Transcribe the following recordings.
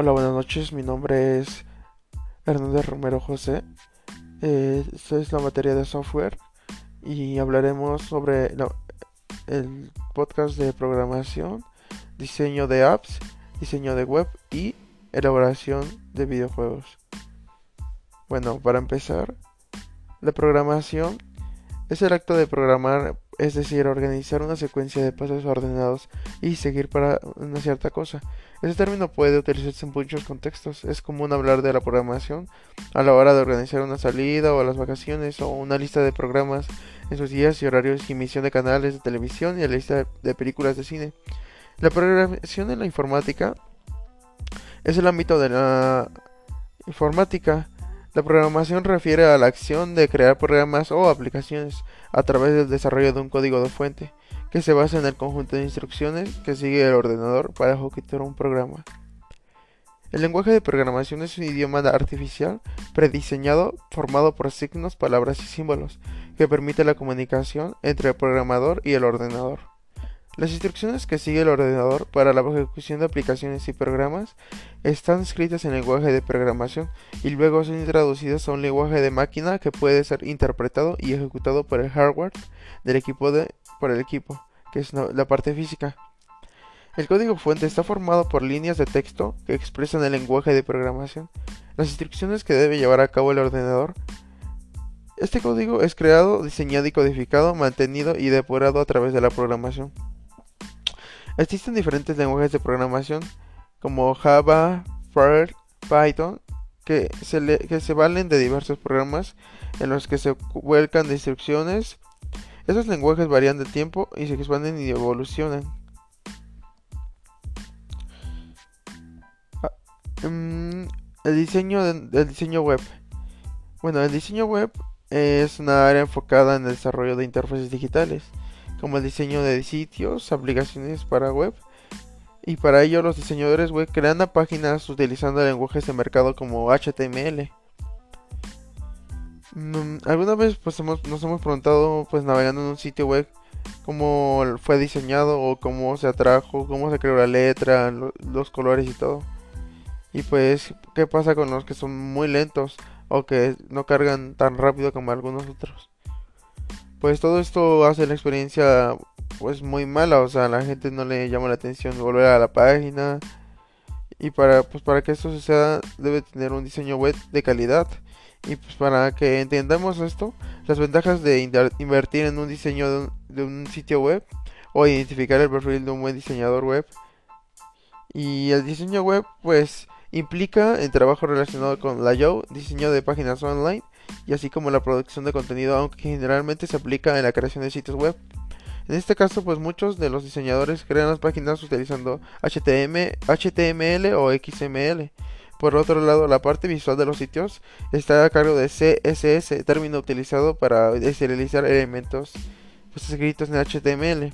Hola, buenas noches, mi nombre es Hernández Romero José, esta es la materia de software y hablaremos sobre el podcast de programación, diseño de apps, diseño de web y elaboración de videojuegos. Bueno, para empezar, la programación es el acto de programar, es decir, organizar una secuencia de pasos ordenados y seguir para una cierta cosa. Este término puede utilizarse en muchos contextos. Es común hablar de la programación a la hora de organizar una salida o las vacaciones o una lista de programas en sus días y horarios y emisión de canales de televisión y la lista de películas de cine. La programación en la informática es el ámbito de la informática. La programación refiere a la acción de crear programas o aplicaciones a través del desarrollo de un código de fuente que se basa en el conjunto de instrucciones que sigue el ordenador para ejecutar un programa. El lenguaje de programación es un idioma artificial prediseñado formado por signos, palabras y símbolos que permite la comunicación entre el programador y el ordenador. Las instrucciones que sigue el ordenador para la ejecución de aplicaciones y programas están escritas en lenguaje de programación y luego son traducidas a un lenguaje de máquina que puede ser interpretado y ejecutado por el hardware por el equipo, que es la parte física. El código fuente está formado por líneas de texto que expresan el lenguaje de programación, las instrucciones que debe llevar a cabo el ordenador. Este código es creado, diseñado y codificado, mantenido y depurado a través de la programación. Existen diferentes lenguajes de programación como Java, Perl, Python, que se valen de diversos programas en los que se vuelcan de instrucciones. Estos lenguajes varían de tiempo y se expanden y evolucionan. El diseño web. Bueno, el diseño web es una área enfocada en el desarrollo de interfaces digitales, como el diseño de sitios, aplicaciones para web, y para ello los diseñadores web crean páginas utilizando lenguajes de mercado como HTML. Alguna vez nos hemos preguntado, navegando en un sitio web, cómo fue diseñado o cómo se atrajo, cómo se creó la letra, los colores y todo. Y qué pasa con los que son muy lentos o que no cargan tan rápido como algunos otros. Pues todo esto hace la experiencia muy mala, la gente no le llama la atención volver a la página. Y para que esto suceda debe tener un diseño web de calidad. Y para que entendamos esto, las ventajas de invertir en un diseño de un sitio web o identificar el perfil de un buen diseñador web. Y el diseño web implica el trabajo relacionado con layout, diseño de páginas online y así como la producción de contenido, aunque generalmente se aplica en la creación de sitios web. En este caso, muchos de los diseñadores crean las páginas utilizando HTML o XML. Por otro lado, la parte visual de los sitios está a cargo de CSS, término utilizado para serializar elementos escritos en HTML.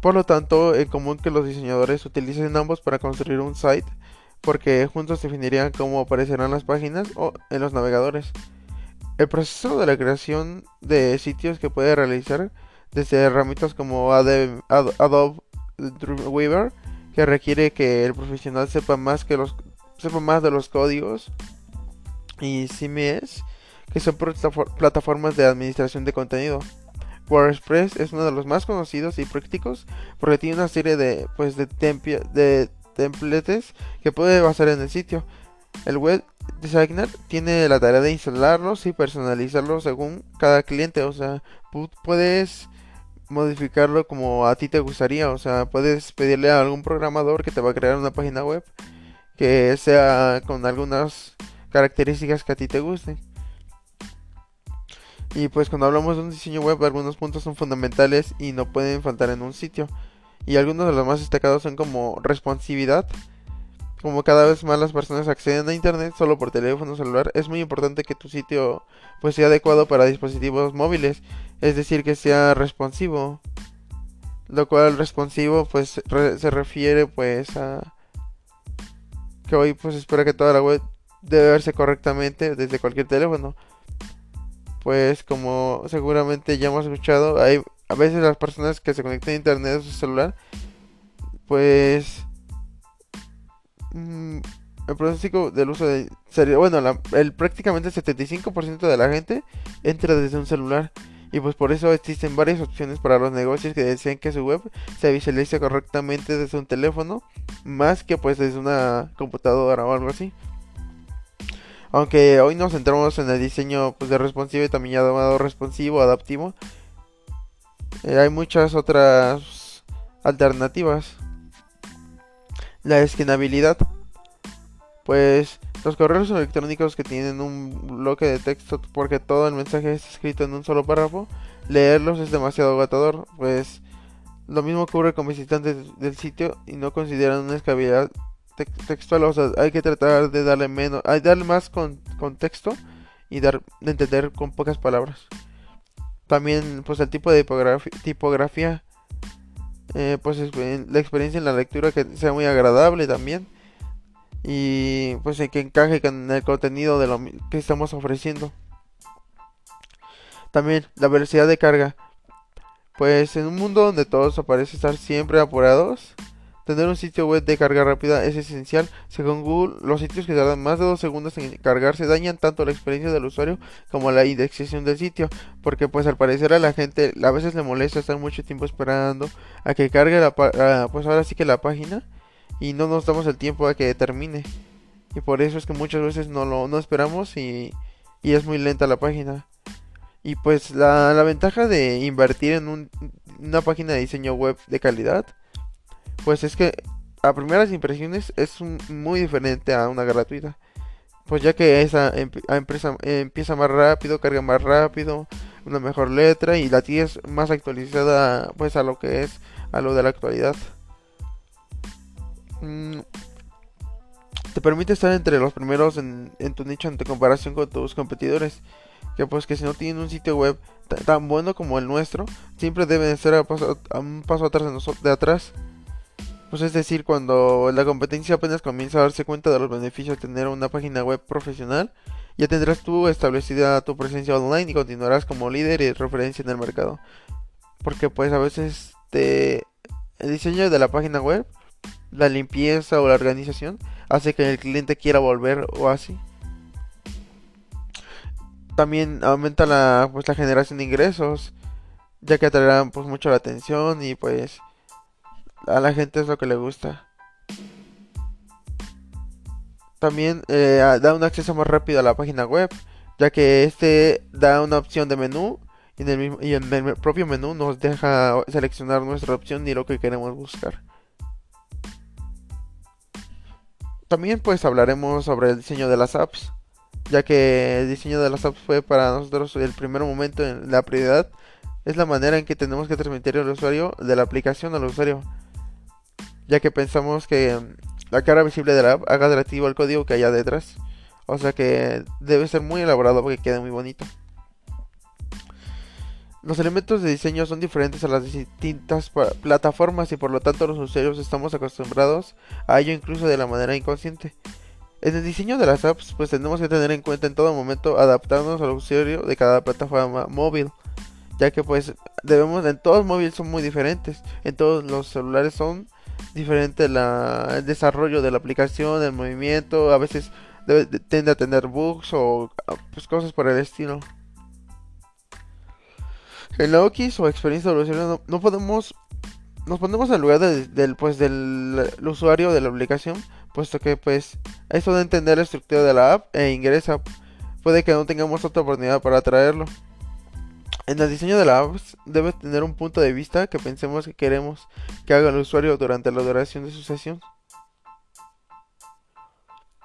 Por lo tanto, es común que los diseñadores utilicen ambos para construir un site, porque juntos definirían cómo aparecerán las páginas o en los navegadores. El proceso de la creación de sitios que puede realizar desde herramientas como Adobe Dreamweaver, que requiere que el profesional sepa más de los códigos, y CMS, que son plataformas de administración de contenido. WordPress es uno de los más conocidos y prácticos porque tiene una serie de templates que puede basar en el sitio. El web designer tiene la tarea de instalarlos y personalizarlos según cada cliente. Puedes modificarlo como a ti te gustaría. Puedes pedirle a algún programador que te va a crear una página web que sea con algunas características que a ti te gusten. Y cuando hablamos de un diseño web, algunos puntos son fundamentales y no pueden faltar en un sitio. Y algunos de los más destacados son como responsividad. Como cada vez más las personas acceden a internet solo por teléfono celular, es muy importante que tu sitio sea adecuado para dispositivos móviles, es decir, que sea responsivo. Lo cual responsivo se refiere a que hoy espera que toda la web debe verse correctamente desde cualquier teléfono. Como seguramente ya hemos escuchado, hay a veces las personas que se conectan a internet a su celular el pronóstico del uso de sería, bueno, prácticamente el 75% de la gente entra desde un celular. Y pues por eso existen varias opciones para los negocios que desean que su web se visualice correctamente desde un teléfono, más que pues desde una computadora o algo así. Aunque hoy nos centramos en el diseño pues, de responsivo y también llamado responsivo, adaptivo, hay muchas otras alternativas. La escanabilidad. Pues los correos electrónicos que tienen un bloque de texto porque todo el mensaje es escrito en un solo párrafo, leerlos es demasiado agotador. Pues lo mismo ocurre con visitantes del sitio y no consideran una escalabilidad textual. O sea, hay que tratar de darle más contexto y de entender con pocas palabras. También pues el tipo de tipografía, pues la experiencia en la lectura que sea muy agradable también. Y pues que encaje con el contenido de lo que estamos ofreciendo. También la velocidad de carga. Pues en un mundo donde todos aparece estar siempre apurados, tener un sitio web de carga rápida es esencial. Según Google, los sitios que tardan más de 2 segundos en cargarse dañan tanto la experiencia del usuario como la indexación del sitio. Porque pues al parecer a la gente a veces le molesta estar mucho tiempo esperando a que cargue pues ahora sí que la página, y no nos damos el tiempo a que termine. Y por eso es que muchas veces no esperamos y es muy lenta la página. Y pues la ventaja de invertir en una página de diseño web de calidad, pues es que a primeras impresiones es muy diferente a una gratuita. Pues ya que esa empresa empieza más rápido, carga más rápido, una mejor letra y la tienes más actualizada pues a lo de la actualidad. Te permite estar entre los primeros en tu nicho en tu comparación con tus competidores, que pues que si no tienen un sitio web tan bueno como el nuestro, siempre deben estar a un paso atrás de atrás. Pues es decir, cuando la competencia apenas comienza a darse cuenta de los beneficios de tener una página web profesional, ya tendrás tú establecida tu presencia online y continuarás como líder y referencia en el mercado. Porque pues a veces el diseño de la página web, la limpieza o la organización hace que el cliente quiera volver o así. También aumenta la generación de ingresos, ya que atraerán pues mucho la atención y pues a la gente es lo que le gusta. También da un acceso más rápido a la página web, ya que da una opción de menú y en el propio menú nos deja seleccionar nuestra opción y lo que queremos buscar. También pues hablaremos sobre el diseño de las apps, ya que el diseño de las apps fue para nosotros el primer momento en la prioridad. Es la manera en que tenemos que transmitir al usuario de la aplicación al usuario, ya que pensamos que la cara visible de la app haga atractivo el código que haya detrás. O sea que debe ser muy elaborado porque quede muy bonito. Los elementos de diseño son diferentes a las distintas plataformas y por lo tanto los usuarios estamos acostumbrados a ello incluso de la manera inconsciente. En el diseño de las apps pues tenemos que tener en cuenta en todo momento adaptarnos al usuario de cada plataforma móvil, ya que pues en todos los móviles son muy diferentes, en todos los celulares son diferentes el desarrollo de la aplicación, el movimiento, a veces tiende a tener bugs o pues, cosas por el estilo. En la UX o experiencia del usuario nos ponemos en lugar del usuario de la aplicación, puesto que pues eso de entender la estructura de la app e ingresa, puede que no tengamos otra oportunidad para atraerlo. En el diseño de la app debe tener un punto de vista que pensemos que queremos que haga el usuario durante la duración de su sesión.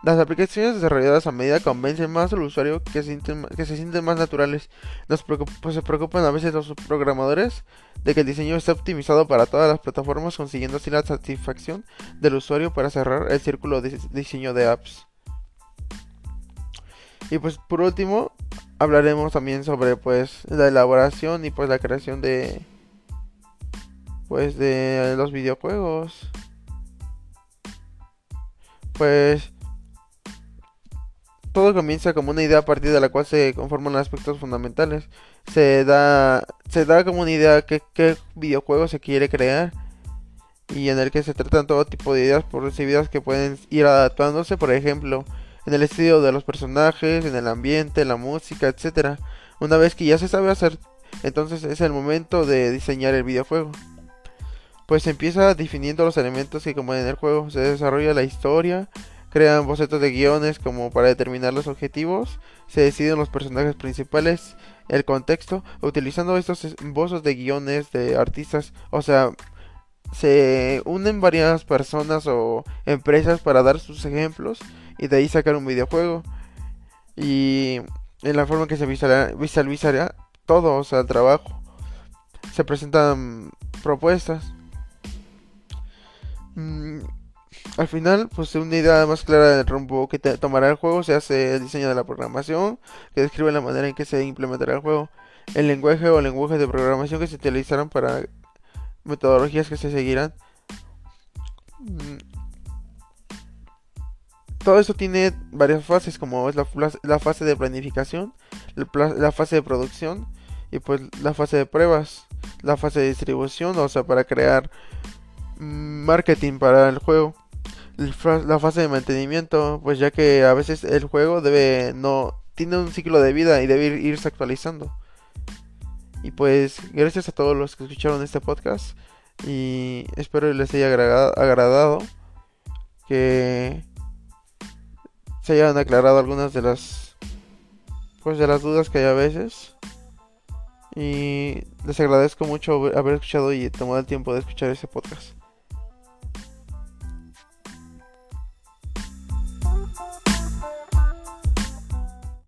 Las aplicaciones desarrolladas a medida convencen más al usuario que se sienten más naturales. Se preocupan a veces los programadores de que el diseño esté optimizado para todas las plataformas, consiguiendo así la satisfacción del usuario para cerrar el círculo de diseño de apps. Y pues por último hablaremos también sobre pues la elaboración y pues la creación de los videojuegos. Pues todo comienza como una idea a partir de la cual se conforman los aspectos fundamentales. Se da como una idea qué videojuego se quiere crear. y en el que se tratan todo tipo de ideas recibidas que pueden ir adaptándose, por ejemplo, en el estilo de los personajes, en el ambiente, la música, etc. Una vez que ya se sabe hacer, entonces es el momento de diseñar el videojuego. Pues empieza definiendo los elementos que componen el juego, se desarrolla la historia, crean bocetos de guiones como para determinar los objetivos, se deciden los personajes principales, el contexto, utilizando estos esbozos de guiones de artistas, o sea, se unen varias personas o empresas para dar sus ejemplos y de ahí sacar un videojuego. Y en la forma que se visualizará todo, o sea, el trabajo. Se presentan propuestas. Al final, pues una idea más clara del rumbo que tomará el juego, se hace el diseño de la programación, que describe la manera en que se implementará el juego, el lenguaje o lenguajes de programación que se utilizarán, para metodologías que se seguirán. Todo esto tiene varias fases, como es la fase de planificación, la fase de producción y pues la fase de pruebas, la fase de distribución, o sea, para crear marketing para el juego, la fase de mantenimiento, pues ya que a veces el juego tiene un ciclo de vida y debe irse actualizando. Y pues gracias a todos los que escucharon este podcast, y espero les haya agradado, que se hayan aclarado algunas de las dudas que hay a veces. Y les agradezco mucho haber escuchado y tomado el tiempo de escuchar este podcast.